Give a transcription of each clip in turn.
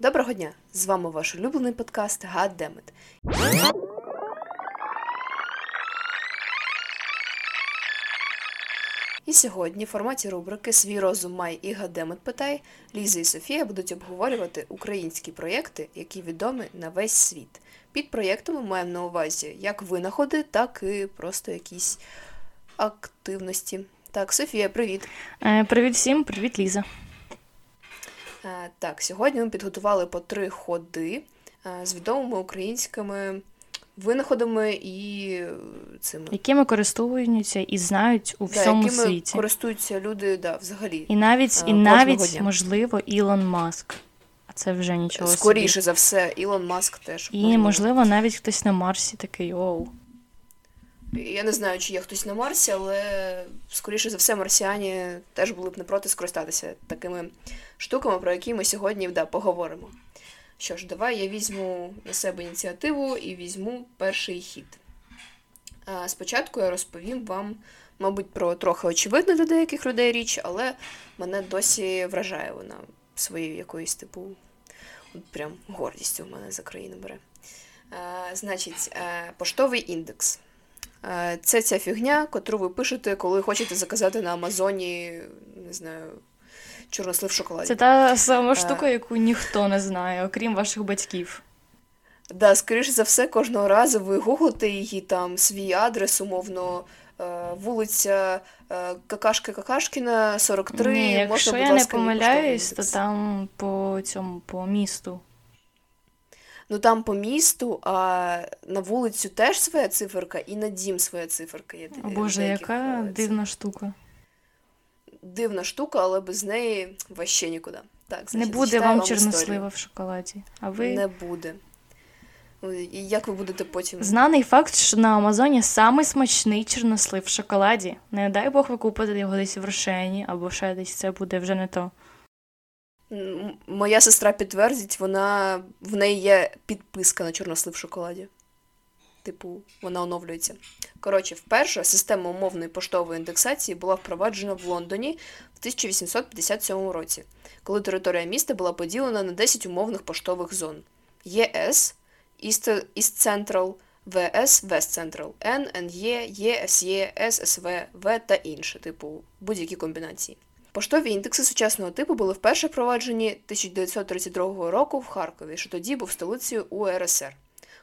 Доброго дня! З вами ваш улюблений подкаст «Goddamnit». І сьогодні в форматі рубрики «Свій розум май» і «Goddamnit питай» Ліза і Софія будуть обговорювати українські проєкти, які відомі на весь світ. Під проєктами маємо на увазі як винаходи, так і просто якісь активності. Так, Софія, привіт! Привіт всім, привіт, Ліза! Так, сьогодні ми підготували по 3 ходи з відомими українськими винаходами і цими. Якими користуються і знають у всьому якими світі. Якими користуються люди, взагалі. І навіть можливо, Ілон Маск. А це вже нічого собі. Скоріше за все, Ілон Маск теж. І, можливо, навіть хтось на Марсі такий, оу. Я не знаю, чи є хтось на Марсі, але, скоріше за все, марсіані теж були б не проти скористатися такими штуками, про які ми сьогодні поговоримо. Що ж, давай я візьму на себе ініціативу і візьму перший хід. Спочатку я розповім вам, мабуть, про трохи очевидне для деяких людей річ, але мене досі вражає вона своєю якоюсь, прям гордістю в мене за країну бере. Значить, поштовий індекс. Це ця фігня, котру ви пишете, коли хочете заказати на Амазоні, не знаю, чорнослив в шоколаді. Це та сама штука, яку ніхто не знає, окрім ваших батьків. Да, скоріш за все, кожного разу ви гуглите її, свій адрес, умовно, вулиця Какашки-Какашкіна, 43. Ні, якщо можна, я не помиляюсь, то там по місту. Там по місту, а на вулицю теж своя циферка, і на дім своя циферка є. О Боже, яка дивна штука. Дивна штука, але без неї ваще нікуди. Так, значить, не буде вам чорнослива в шоколаді, а ви... Не буде. І як ви будете потім... Знаний факт, що на Амазоні самий смачний чорнослив в шоколаді. Не дай Бог ви купите його десь в Рошені, або ще десь, це буде вже не то. Моя сестра підтвердить, в неї є підписка на чорнослив в шоколаді. Вона оновлюється. Коротше, вперше система умовної поштової індексації була впроваджена в Лондоні в 1857 році, коли територія міста була поділена на 10 умовних поштових зон. ЄС, East Central, ВС, West Central, Н, НЄ, ЄСЄ, ССВ, В та інше, будь-які комбінації. Поштові індекси сучасного типу були вперше впроваджені 1932 року в Харкові, що тоді був столицею УРСР.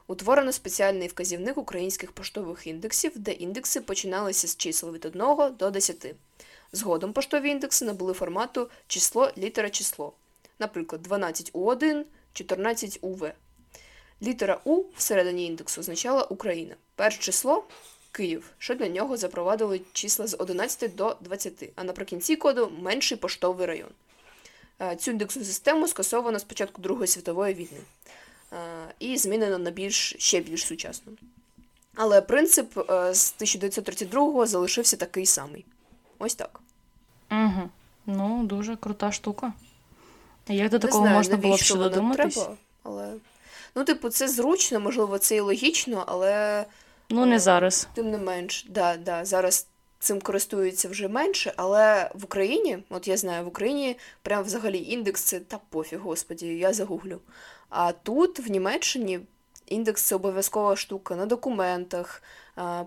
Утворено спеціальний вказівник українських поштових індексів, де індекси починалися з чисел від 1 до 10. Згодом поштові індекси набули формату число-літера-число. Наприклад, 12 У1, 14 УВ. Літера У всередині індексу означала Україна. Перше число – Київ, що для нього запровадили числа з 11 до 20, а наприкінці коду – менший поштовий район. Цю індексну систему скасовано з початку Другої світової війни і змінено на ще більш сучасну. Але принцип з 1932-го залишився такий самий. Ось так. Угу. Ну, дуже крута штука. Як до такого можна було б ще додуматись? Треба, але... це зручно, можливо, це і логічно, але... не зараз. Тим не менш, зараз цим користуються вже менше, але в Україні, я знаю, в Україні прям взагалі індекс – це пофіг, господі, я загуглю. А тут, в Німеччині, індекс – це обов'язкова штука на документах,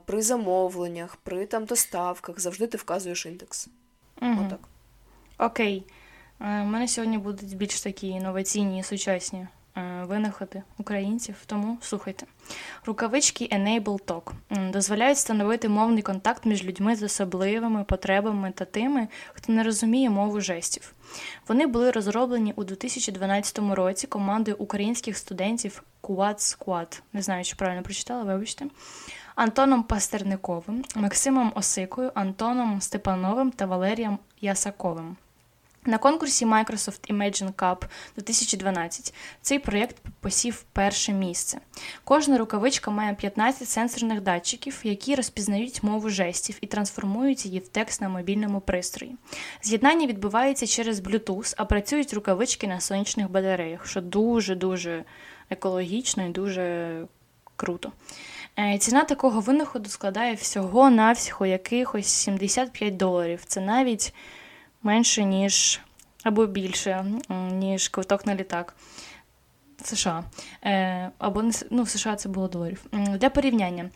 при замовленнях, при доставках, завжди ти вказуєш індекс. Угу. Отак. Окей. У мене сьогодні будуть більш такі інноваційні і сучасні винаходи українців, тому слухайте. Рукавички Enable Talk дозволяють встановити мовний контакт між людьми з особливими потребами та тими, хто не розуміє мову жестів. Вони були розроблені у 2012 році командою українських студентів Quad Squad, не знаю, чи правильно прочитала, вибачте, Антоном Пастерниковим, Максимом Осикою, Антоном Степановим та Валерієм Ясаковим. На конкурсі Microsoft Imagine Cup 2012 цей проєкт посів перше місце. Кожна рукавичка має 15 сенсорних датчиків, які розпізнають мову жестів і трансформують її в текст на мобільному пристрої. З'єднання відбувається через Bluetooth, а працюють рукавички на сонячних батареях, що дуже-дуже екологічно і дуже круто. Ціна такого винаходу складає всього-навсього якихось $75. Це навіть... менше, ніж, або більше, ніж квиток на літак. США. Або в США це було доларів. Для порівняння.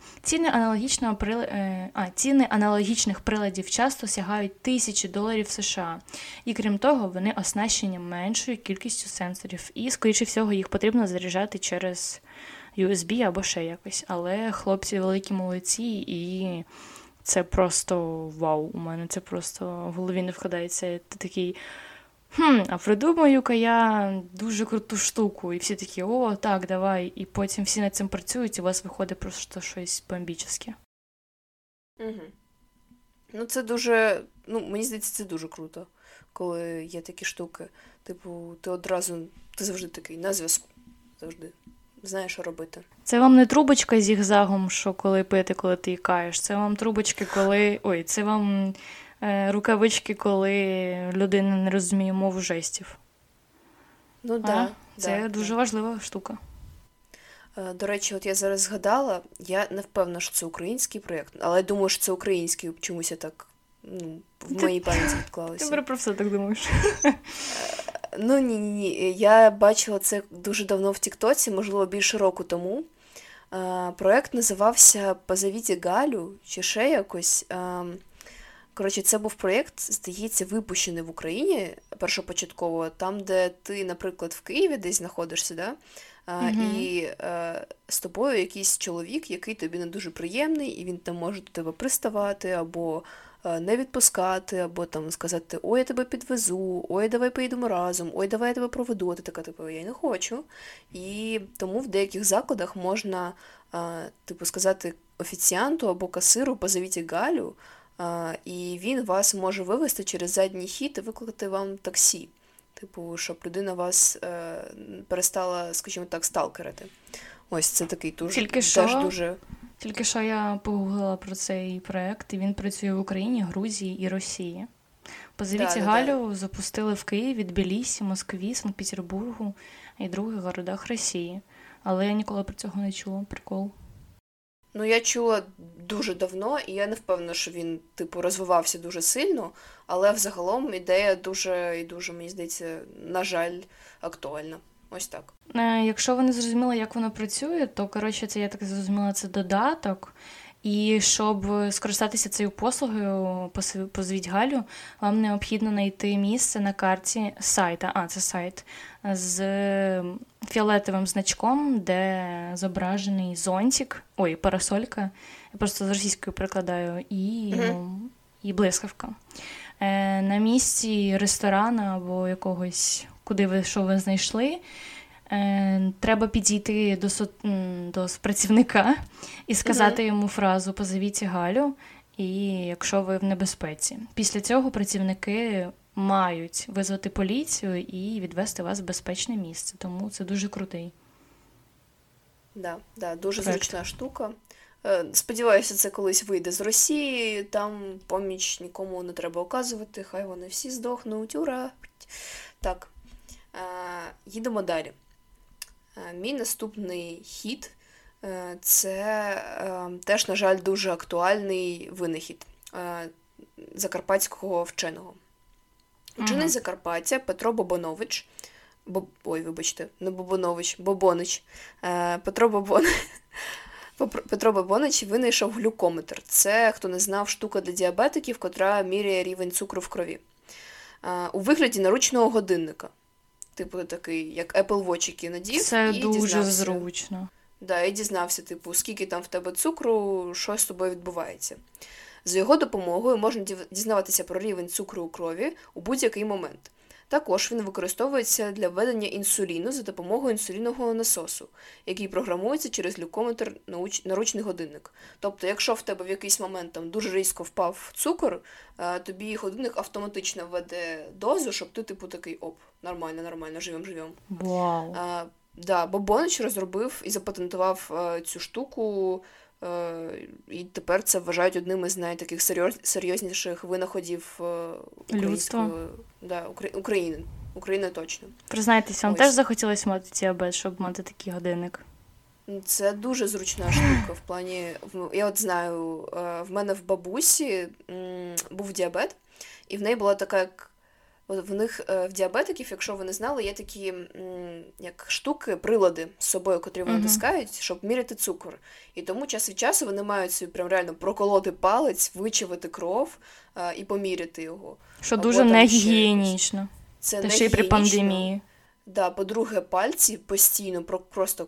Ціни аналогічних приладів часто сягають $1000 США. І крім того, вони оснащені меншою кількістю сенсорів. І, скоріше всього, їх потрібно заряджати через USB або ще якось. Але хлопці великі молодці, і це просто вау. У мене це просто в голові не вкладається. Ти такий... а придумаю-ка я дуже круту штуку. І всі такі, о, так, давай. І потім всі над цим працюють, і у вас виходить просто щось бомбічне. Угу. Ну, це дуже, мені здається, це дуже круто, коли є такі штуки. Типу, ти завжди такий, на зв'язку. Завжди. Знаєш, що робити. Це вам не трубочка з зігзагом, що коли пити, коли ти ікаєш. Це вам трубочки, коли... це вам... рукавички, коли людина не розуміє мову жестів. Ну, так. Це дуже важлива штука. До речі, от я зараз згадала, я не впевнена, що це український проєкт, але я думаю, що це український, чомусь я так, в моїй пам'яті відклалося. Ти про все так думаєш. Ну, ні. Я бачила це дуже давно в Тіктоці, можливо, більше року тому. Проєкт називався «Позовіть Галю» чи ще якось... Коротше, це був проєкт, здається, випущений в Україні першопочатково, там, де ти, наприклад, в Києві десь знаходишся, да? І з тобою якийсь чоловік, який тобі не дуже приємний, і він там може до тебе приставати, або не відпускати, або там сказати, ой, я тебе підвезу, ой, давай поїдемо разом, ой, давай я тебе проведу, а ти така, типу, я не хочу. І тому в деяких закладах можна, сказати офіціанту або касиру, позовіть Галю, і він вас може вивезти через задній хід і викликати вам таксі. Типу, щоб людина вас перестала, скажімо так, сталкерити. Ось, це такий дуже... Тільки що я погуглила про цей проєкт, і він працює в Україні, Грузії і Росії. Позовіть Галю запустили в Києві, Тбілісі, Москві, Санкт-Петербургу і других городах Росії. Але я ніколи про цього не чула. Прикол. Я чула дуже давно, і я не впевнена, що він, розвивався дуже сильно, але взагалом ідея дуже, і дуже, мені здається, на жаль, актуальна. Ось так. Якщо ви не зрозуміли, як воно працює, то, це, я так зрозуміла, це додаток, і щоб скористатися цією послугою, позовіть Галю, вам необхідно знайти місце на карті сайта, це сайт, з фіолетовим значком, де зображений зонтик, парасолька, я просто з російською перекладаю, і блискавка. На місці ресторана або якогось, що ви знайшли, треба підійти до працівника і сказати йому фразу «Позовіть Галю», і якщо ви в небезпеці. Після цього працівники мають визвати поліцію і відвести вас в безпечне місце. Тому це дуже крутий. Да, дуже зручна штука. Сподіваюся, це колись вийде з Росії, там поміч нікому не треба оказувати, хай вони всі здохнуть, ура! Так, їдемо далі. Мій наступний хід – це теж, на жаль, дуже актуальний винахід закарпатського вченого. Вчений Закарпаття Петро Бобонич. Бобонич. Петро Бобонич винайшов глюкометр. Це, хто не знав, штука для діабетиків, котра міряє рівень цукру в крові. У вигляді наручного годинника. Такий, як Apple Watch надів. Це і дуже зручно. І дізнався, скільки там в тебе цукру, що з тобою відбувається. За його допомогою можна дізнаватися про рівень цукру у крові у будь-який момент. Також він використовується для введення інсуліну за допомогою інсулінового насосу, який програмується через глюкометр наручний годинник. Тобто, якщо в тебе в якийсь момент дуже різко впав цукор, тобі годинник автоматично введе дозу, щоб ти такий, оп, нормально, живем. Вау. Бобонич розробив і запатентував цю штуку, і тепер це вважають одним із найтаких серйозніших винаходів України точно. Признайтеся, вам теж захотілося мати діабет, щоб мати такий годинник? Це дуже зручна штука в плані... Я знаю, в мене в бабусі був діабет, і в неї була така, як в них, в діабетиків, якщо ви не знали, є такі як штуки, прилади з собою, котрі вони натискають, щоб міряти цукор. І тому час від часу вони мають собі прям реально проколоти палець, вичавити кров і поміряти його. Що або дуже негігієнічно. Це не ще й при пандемії. Да, по-друге, пальці постійно, просто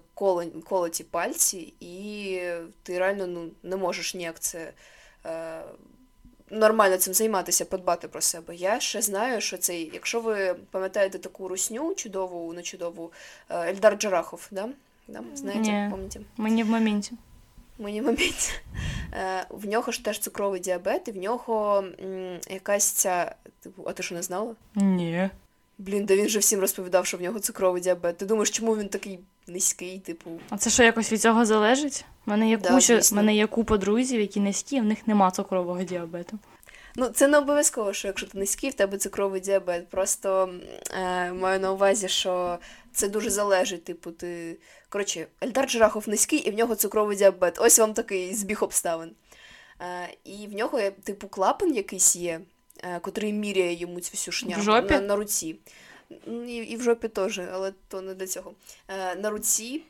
колоті пальці, і ти реально не можеш ніяк це нормально цим займатися, подбати про себе. Я ще знаю, що цей, якщо ви пам'ятаєте таку русню чудову, не чудову, Ельдар Джарахов, да? Да? Знаєте, пам'ятаєте? Мені в моменті. В нього ж теж цукровий діабет, і в нього якась ця... А ти що, не знала? Ні. Блін, да він же всім розповідав, що в нього цукровий діабет. Ти думаєш, чому він такий низький, типу... А це що, якось від цього залежить? В мене, мене є купа друзів, які низькі, в них нема цукрового діабету. Ну, це не обов'язково, що якщо ти низький, в тебе цукровий діабет. Просто маю на увазі, що це дуже залежить, типу, ти... Коротше, Ельдар Джарахов низький, і в нього цукровий діабет. Ось вам такий збіг обставин. І в нього, типу, клапан якийсь є, котрий міряє йому цю всю шнягу на руці. І в жопі теж, але то не для цього. На руці,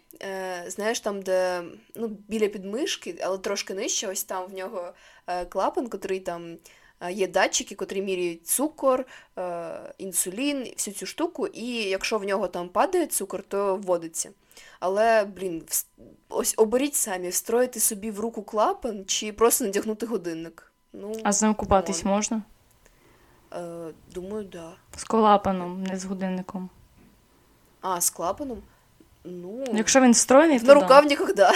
знаєш, там, де, ну, біля підмишки, але трошки нижче, ось там в нього клапан, котрий там є датчики, котрі міряють цукор, інсулін, всю цю штуку, і якщо в нього там падає цукор, то вводиться. Але, блін, ось оберіть самі, встроїти собі в руку клапан чи просто надягнути годинник. Ну, а з ним купатись можна? Думаю, так. Да. З клапаном, не з годинником. А, з клапаном? Ну... Якщо він встроєний, то на рукавниках, так. Да.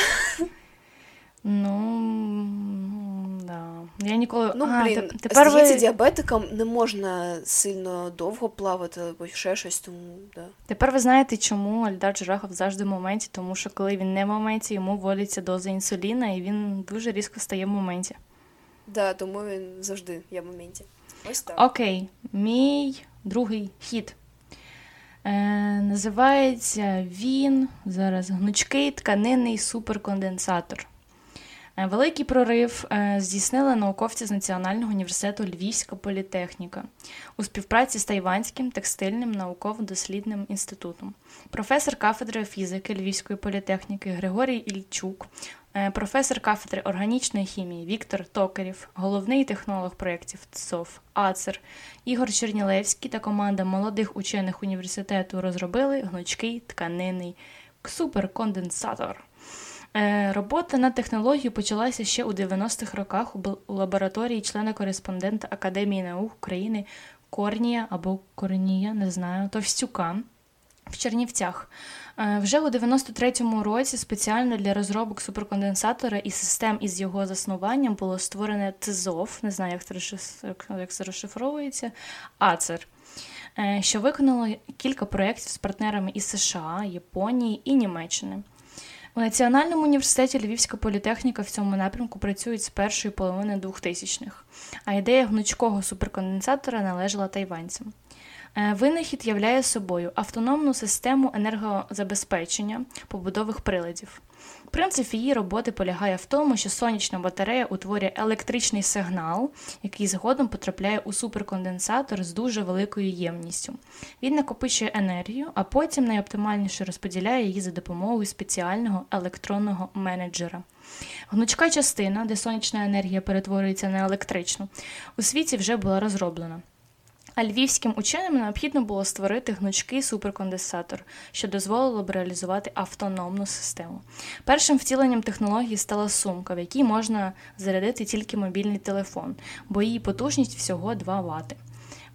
Ну, да. Я ніколи... Ну, блін, здається, діабетикам не можна сильно довго плавати, або ще щось, тому, да. Тепер ви знаєте, чому Ельдар Джарахов завжди в моменті, тому що коли він не в моменті, йому вводиться доза інсуліна, і він дуже різко стає в моменті. Так, да, тому він завжди є в моменті. Ось так. Окей, мій другий хід. Називається він, зараз, гнучкий тканинний суперконденсатор. Великий прорив здійснили науковці з Національного університету Львівська політехніка у співпраці з Тайванським текстильним науково-дослідним інститутом. Професор кафедри фізики Львівської політехніки Григорій Ільчук, професор кафедри органічної хімії Віктор Токарів, головний технолог проєктів ЦОВ Ацер, Ігор Чернілевський та команда молодих учених університету розробили гнучкий тканинний суперконденсатор. Робота над технологією почалася ще у 90-х роках у лабораторії члена-кореспондента Академії наук України Корнія або Корнія, не знаю, Товстюка в Чернівцях. Вже у 93-му році спеціально для розробок суперконденсатора і систем із його заснуванням було створене ЦЗОВ, не знаю, як це розшифровується, Ацер, що виконало кілька проєктів з партнерами із США, Японії і Німеччини. У Національному університеті Львівська політехніка в цьому напрямку працюють з першої половини 2000-х, а ідея гнучкого суперконденсатора належала тайванцям. Винахід являє собою автономну систему енергозабезпечення побутових приладів. Принцип її роботи полягає в тому, що сонячна батарея утворює електричний сигнал, який згодом потрапляє у суперконденсатор з дуже великою ємністю. Він накопичує енергію, а потім найоптимальніше розподіляє її за допомогою спеціального електронного менеджера. Гнучка частина, де сонячна енергія перетворюється на електричну, у світі вже була розроблена. А львівським ученим необхідно було створити гнучкий суперконденсатор, що дозволило б реалізувати автономну систему. Першим втіленням технології стала сумка, в якій можна зарядити тільки мобільний телефон, бо її потужність всього 2 Вт.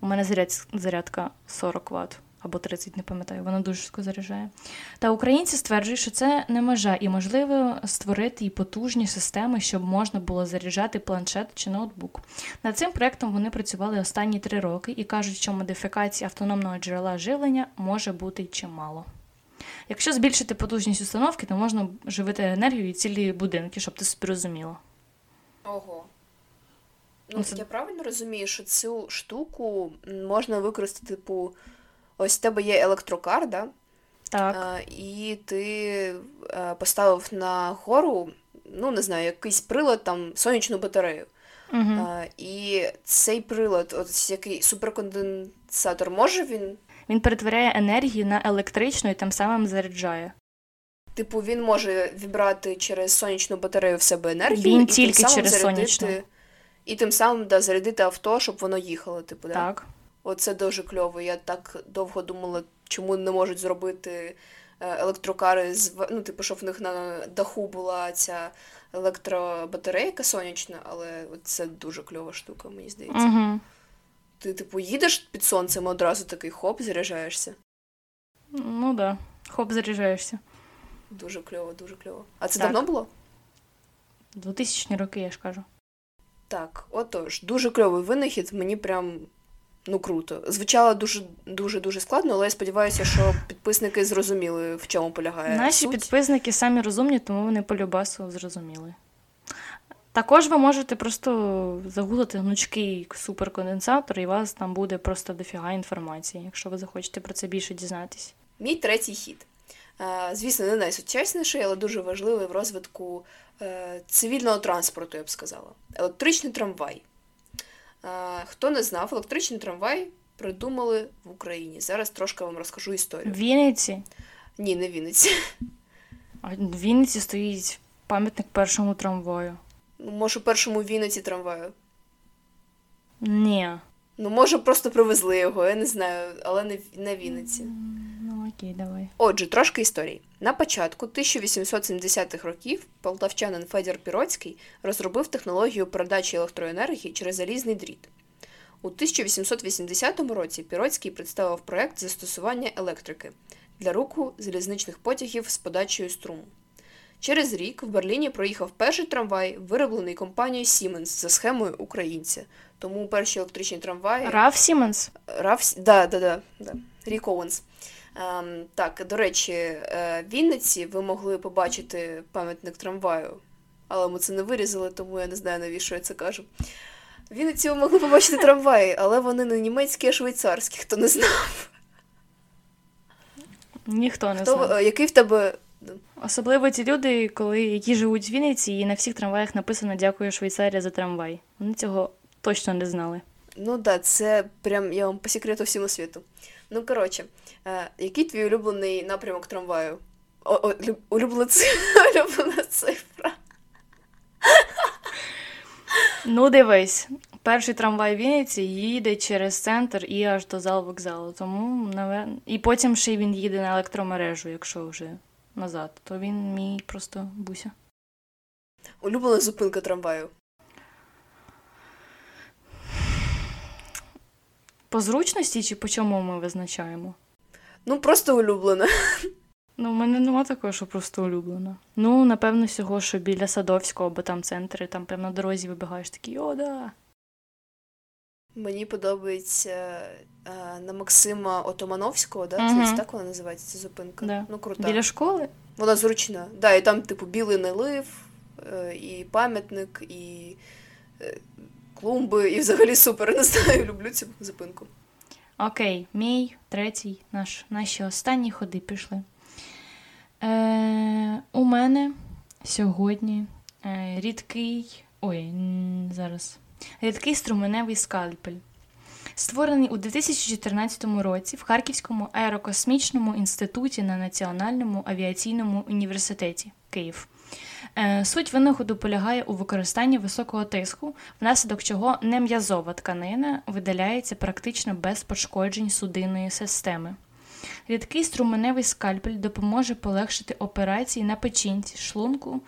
У мене зарядка 40 Вт. Або 30, не пам'ятаю, вона дуже швидко заряджає. Та українці стверджують, що це не межа, і можливо створити і потужні системи, щоб можна було заряджати планшет чи ноутбук. Над цим проєктом вони працювали останні 3 роки і кажуть, що модифікацій автономного джерела живлення може бути чимало. Якщо збільшити потужність установки, то можна живити енергію і цілі будинки, щоб ти собі розуміла. Ого. Ну, я правильно розумію, що цю штуку можна використати по... Ось в тебе є електрокар, да? Так. І ти поставив на гору, ну, не знаю, якийсь прилад, там, сонячну батарею. І цей прилад, ось який суперконденсатор, сатор може він? Він перетворяє енергію на електричну і тим самим заряджає. Типу, він може вібрати через сонячну батарею в себе енергію? Він тільки через сонячну. І тим самим, да, зарядити авто, щоб воно їхало, типу, да? Так. Оце дуже кльово. Я так довго думала, чому не можуть зробити електрокари, ну, типу, щоб в них на даху була ця електробатарейка сонячна, але це дуже кльова штука, мені здається. Угу. Ти, типу, їдеш під сонцем, одразу такий хоп, заряджаєшся. Ну, да. Хоп, заряджаєшся. Дуже кльово, дуже кльово. А це так. Давно було? 2000-ні роки, я ж кажу. Так, отож, дуже кльовий винахід, мені прям, ну, круто. Звучало дуже складно, але я сподіваюся, що підписники зрозуміли, в чому полягає суть. Підписники самі розумні, тому вони по-любасу зрозуміли. Також ви можете просто загуглити гнучкий суперконденсатор, і у вас там буде просто дофіга інформації, якщо ви захочете про це більше дізнатись. Мій третій хід. Звісно, не найсучасніший, але дуже важливий в розвитку цивільного транспорту, я б сказала. Електричний трамвай. Хто не знав, електричний трамвай придумали в Україні. Зараз трошки вам розкажу історію. В Вінниці? Ні, не в Вінниці. А в Вінниці стоїть пам'ятник першому трамваю. Ну, може, першому в Вінниці трамваю? Ні. Ну, може, просто привезли його, я не знаю, але не в Вінниці. Окей, давай. Отже, трошки історії. На початку 1870-х років полтавчанин Федір Піроцький розробив технологію передачі електроенергії через залізний дріт. У 1880 році Піроцький представив проєкт застосування електрики для руху залізничних потягів з подачею струму. Через рік в Берліні проїхав перший трамвай, вироблений компанією Siemens за схемою українця. Тому перші електричні трамваї... Рав Siemens? Да. Рік Оуенс. Так, до речі, в Вінниці ви могли побачити пам'ятник трамваю, але ми це не вирізали, тому я не знаю, навіщо я це кажу. В Вінниці ви могли побачити трамваї, але вони не німецькі, а швейцарські, хто не знав. Ніхто не знав. Який в тебе... Особливо ті люди, які живуть в Вінниці, і на всіх трамваях написано «Дякую, Швейцарія, за трамвай». Вони цього точно не знали. Ну да, це прям я вам по секрету всьому світу. Ну, коротше, який твій улюблений напрямок трамваю? Улюблена цифра. Ну, дивись, перший трамвай в Вінниці їде через центр і аж до зал вокзалу. Тому, навіть... І потім ще він їде на електромережу, якщо вже назад. То він мій просто буся. Улюблена зупинка трамваю? По зручності чи по чому ми визначаємо? Ну, просто улюблена. Ну, в мене нема такого, що просто улюблена. Ну, напевно, всього, що біля Садовського, бо там центри, там, певно, дорозі вибігаєш, такий, о, да. Мені подобається на Максима Отомановського, да? Угу. Це так вона називається, ця зупинка? Да. Ну, крута. Біля школи? Вона зручна. Да, і там, типу, білий налив, і пам'ятник, і... клумби, і взагалі супер, не знаю, люблю цю зупинку. Окей, мій, третій, наші останні ходи пішли. У мене сьогодні рідкий струменевий скальпель. Створений у 2014 році в Харківському аерокосмічному інституті на Національному авіаційному університеті Київ. Суть винаходу полягає у використанні високого тиску, внаслідок чого нем'язова тканина видаляється практично без пошкоджень судинної системи. Рідкий струменевий скальпель допоможе полегшити операції на печінці, шлунку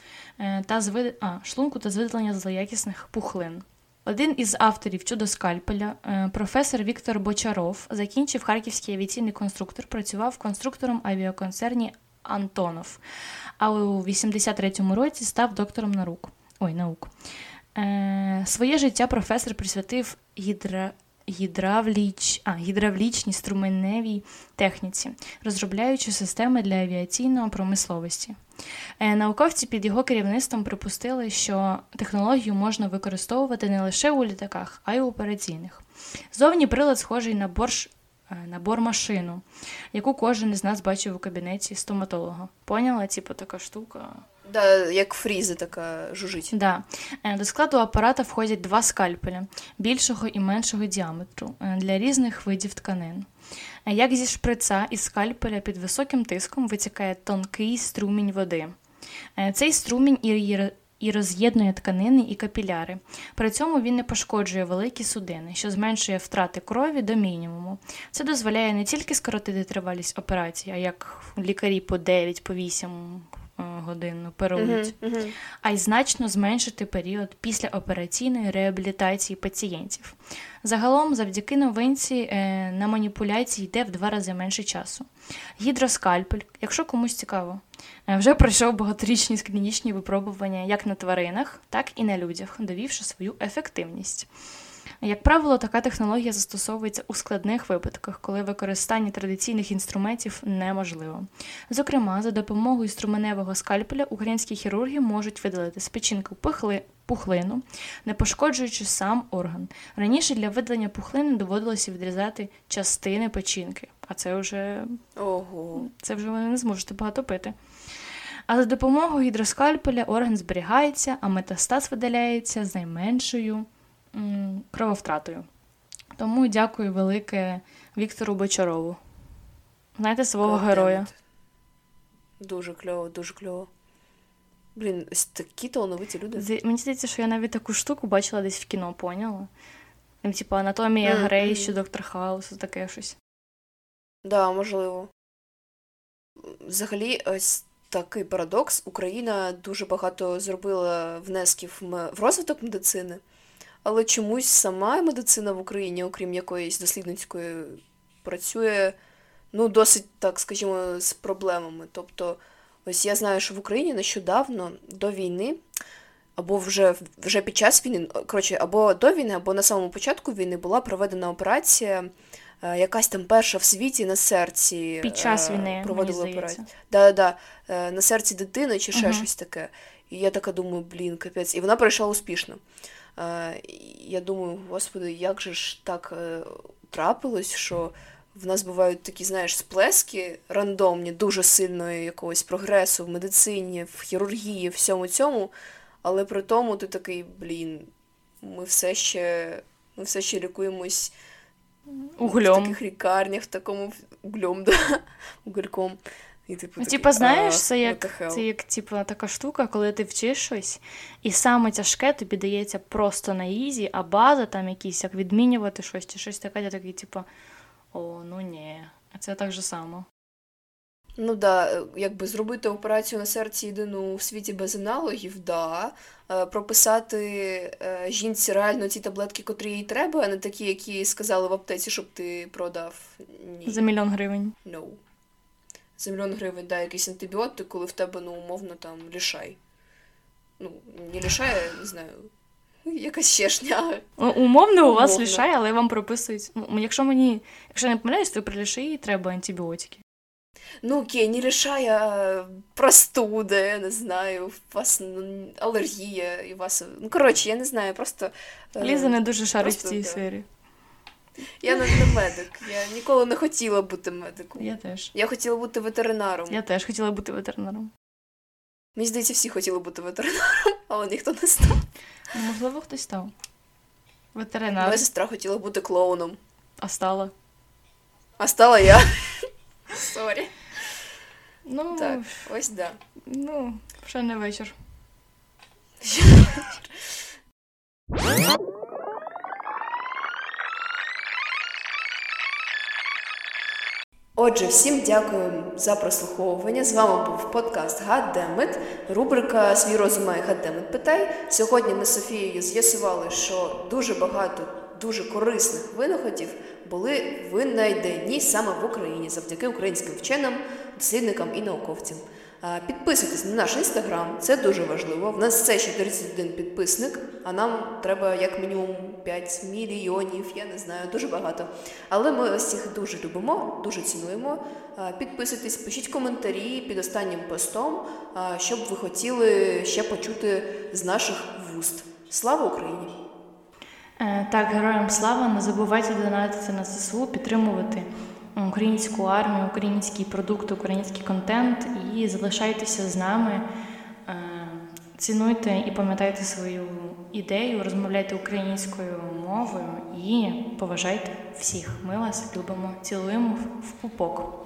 та зведення злоякісних пухлин. Один із авторів чудо скальпеля, професор Віктор Бочаров, закінчив харківський авіаційний конструктор, працював конструктором авіаконцерні Антонов, а у 83-му році став доктором наук. Своє життя професор присвятив гідравлічній струменевій техніці, розробляючи системи для авіаційної промисловості. Науковці під його керівництвом припустили, що технологію можна використовувати не лише у літаках, а й у операційних. Зовні прилад схожий на бормашину, яку кожен із нас бачив у кабінеті стоматолога. Поняла, типу, така штука? Так, Да, як фріза така жужить. Да. До складу апарата входять два скальпеля більшого і меншого діаметру для різних видів тканин. Як зі шприца і скальпеля під високим тиском витікає тонкий струмінь води. Цей струмінь і роз'єднує тканини і капіляри. При цьому він не пошкоджує великі судини, що зменшує втрати крові до мінімуму. Це дозволяє не тільки скоротити тривалість операцій, а як лікарі по 9, по 8 годин оперують, а й значно зменшити період післяопераційної реабілітації пацієнтів. Загалом, завдяки новинці, на маніпуляції йде в 2 рази менше часу. Гідроскальпель, якщо комусь цікаво, вже пройшов багаторічні клінічні випробування як на тваринах, так і на людях, довівши свою ефективність. Як правило, така технологія застосовується у складних випадках, коли використання традиційних інструментів неможливо. Зокрема, за допомогою струменевого скальпеля українські хірурги можуть видалити з печінки пухлину, не пошкоджуючи сам орган. Раніше для видалення пухлини доводилося відрізати частини печінки, а це вже ви не зможете багато пити. А за допомогою гідроскальпеля орган зберігається, а метастаз видаляється з найменшою крововтратою. Тому дякую велике Віктору Бочарову. Знаєте свого героя? Дуже кльово, дуже кльово. Блін, такі талановиті люди. Мені здається, що я навіть таку штуку бачила десь в кіно, поняла? Там, типу, Анатомія Грей, що Доктор Хаус, таке щось. Да, можливо. Взагалі, ось такий парадокс. Україна дуже багато зробила внесків в розвиток медицини. Але чомусь сама медицина в Україні, окрім якоїсь дослідницької, працює, ну, досить, так скажімо, з проблемами. Тобто, ось я знаю, що в Україні нещодавно, до війни, або вже під час війни, коротше, або до війни, або на самому початку війни була проведена операція, якась там перша в світі на серці. Під час війни, проводила операцію. Да, на серці дитини чи ще щось таке. І я така думаю, блін, капець. І вона пройшла успішно. Я думаю, господи, як же ж так трапилось, що в нас бувають такі, знаєш, сплески рандомні, дуже сильної якогось прогресу в медицині, в хірургії, всьому цьому, але при тому ти такий, блін, ми все ще лікуємось углем. В таких лікарнях, в такому углем, да, угольком. І, типу, знаєш, це як типу, така штука, коли ти вчиш щось, і саме тяжке тобі дається просто на ізі, а база там якісь, як відмінювати щось, чи щось таке, я такий, типу, ну ні, а це так же само. Ну да, якби зробити операцію на серці єдину в світі без аналогів, да, прописати жінці реально ті таблетки, котрі їй треба, а не такі, які сказали в аптеці, щоб ти продав. Ні. За 1 мільйон гривень. No. За 1 мільйон гривень, да, якийсь антибіотик, коли в тебе, ну, умовно, там, лішай. Ну, не лішай, я не знаю, якась чешня. Умовно у вас лішай, але вам прописують. Якщо не помиляюсь, то при лішаї треба антибіотики. Ну, окей, не лішай, а простуда, я не знаю, у вас алергія, і у вас... Ну, коротше, я не знаю, просто... Ліза не дуже шарить в цій сфері. Я не медик. Я ніколи не хотіла бути медиком. Я теж. Я хотіла бути ветеринаром. Я теж хотіла бути ветеринаром. Мені здається, всі хотіли бути ветеринаром, але ніхто не став. Можливо, хтось став. Ветеринар. Моя сестра хотіла бути клоуном. А стала? А стала я. Сорі. Ну, так, ось да. Ну, ще не вечір. Ще не вечір. Отже, всім дякую за прослуховування. З вами був подкаст «Goddamnit», рубрика «Свій розум має Goddamnit питай». Сьогодні ми з Софією з'ясували, що дуже багато дуже корисних винаходів були винайдені саме в Україні завдяки українським вченим, дослідникам і науковцям. Підписуйтесь на наш Інстаграм, це дуже важливо. В нас все ще 31 підписник, а нам треба як мінімум 5 мільйонів, я не знаю, дуже багато. Але ми ось їх дуже любимо, дуже цінуємо. Підписуйтесь, пишіть коментарі під останнім постом, щоб ви хотіли ще почути з наших вуст. Слава Україні! Так, героям слава! Не забувайте донатити на ЗСУ, підтримувати українську армію, український продукт, український контент і залишайтеся з нами. Цінуйте і пам'ятайте свою ідею, розмовляйте українською мовою і поважайте всіх. Ми вас любимо, цілуємо в пупок.